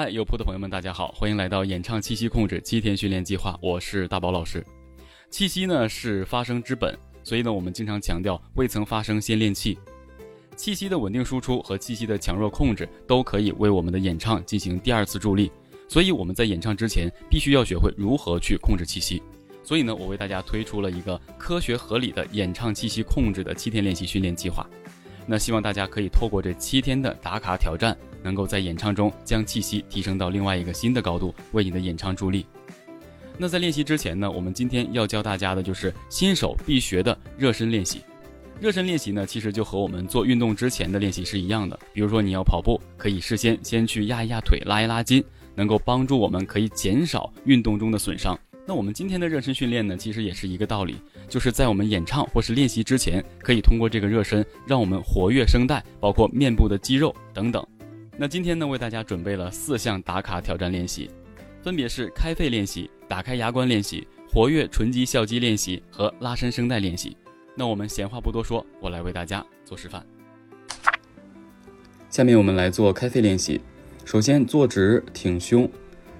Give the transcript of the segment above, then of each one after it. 嗨，有谱的朋友们大家好，欢迎来到演唱气息控制7天训练计划，我是大宝老师。气息呢是发声之本，所以呢我们经常强调未曾发声先练气。气息的稳定输出和气息的强弱控制都可以为我们的演唱进行第二次助力，所以我们在演唱之前必须要学会如何去控制气息。所以呢我为大家推出了一个科学合理的演唱气息控制的7天练习训练计划。那希望大家可以透过这7天的打卡挑战，能够在演唱中将气息提升到另外一个新的高度，为你的演唱助力。那在练习之前呢，我们今天要教大家的就是新手必学的热身练习。热身练习呢，其实就和我们做运动之前的练习是一样的。比如说你要跑步，可以事先去压一压腿，拉一拉筋，能够帮助我们可以减少运动中的损伤。那我们今天的热身训练呢，其实也是一个道理，就是在我们演唱或是练习之前，可以通过这个热身，让我们活跃声带，包括面部的肌肉等等。那今天呢，为大家准备了4项打卡挑战练习，分别是开肺练习、打开牙关练习、活跃唇肌笑肌练习和拉伸声带练习。那我们闲话不多说，我来为大家做示范。下面我们来做开肺练习，首先坐直挺胸，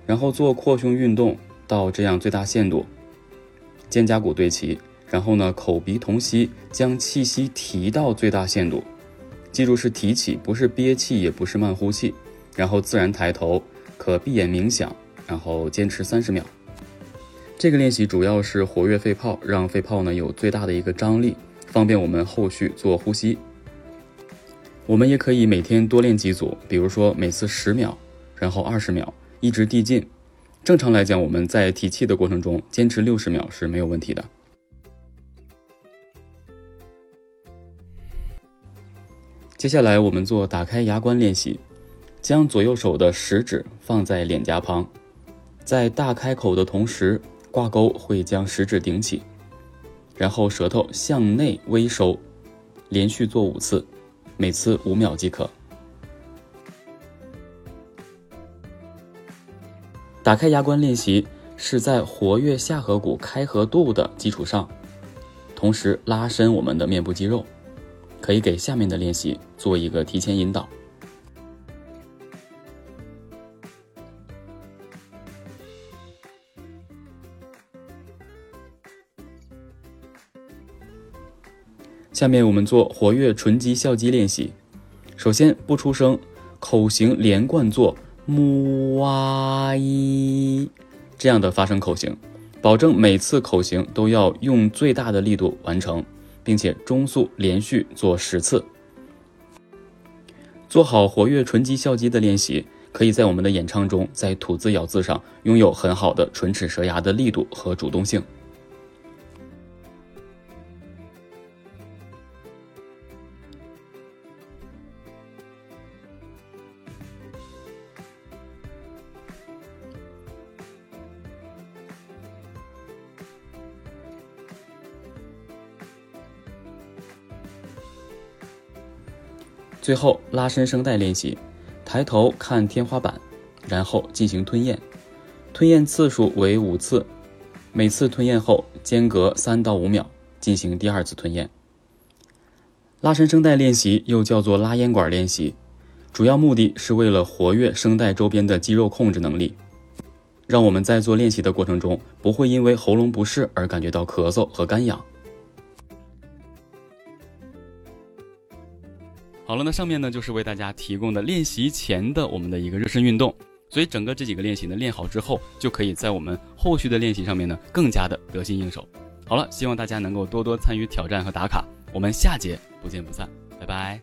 然后做扩胸运动。到这样最大限度，肩胛骨对齐，然后呢口鼻同吸，将气息提到最大限度，记住是提起，不是憋气，也不是慢呼气，然后自然抬头，可闭眼冥想，然后坚持30秒。这个练习主要是活跃肺泡，让肺泡呢有最大的一个张力，方便我们后续做呼吸。我们也可以每天多练几组，比如说每次10秒，然后20秒，一直递进。正常来讲，我们在提气的过程中坚持60秒是没有问题的。接下来我们做打开牙关练习，将左右手的食指放在脸颊旁，在大开口的同时，挂钩会将食指顶起，然后舌头向内微收，连续做5次，每次5秒即可。打开牙关练习是在活跃下颌骨开合度的基础上，同时拉伸我们的面部肌肉，可以给下面的练习做一个提前引导。下面我们做活跃唇肌笑肌练习，首先不出声，口型连贯做木哇一这样的发声口型，保证每次口型都要用最大的力度完成，并且中速连续做10次。做好活跃唇肌笑肌的练习，可以在我们的演唱中，在吐字咬字上拥有很好的唇齿舌牙的力度和主动性。最后拉伸声带练习，抬头看天花板，然后进行吞咽，吞咽次数为5次，每次吞咽后间隔3到5秒进行第2次吞咽。拉伸声带练习又叫做拉咽管练习，主要目的是为了活跃声带周边的肌肉控制能力，让我们在做练习的过程中不会因为喉咙不适而感觉到咳嗽和干痒。好了，那上面呢就是为大家提供的练习前的我们的一个热身运动，所以整个这几个练习呢练好之后，就可以在我们后续的练习上面呢更加的得心应手。好了，希望大家能够多多参与挑战和打卡，我们下节不见不散，拜拜。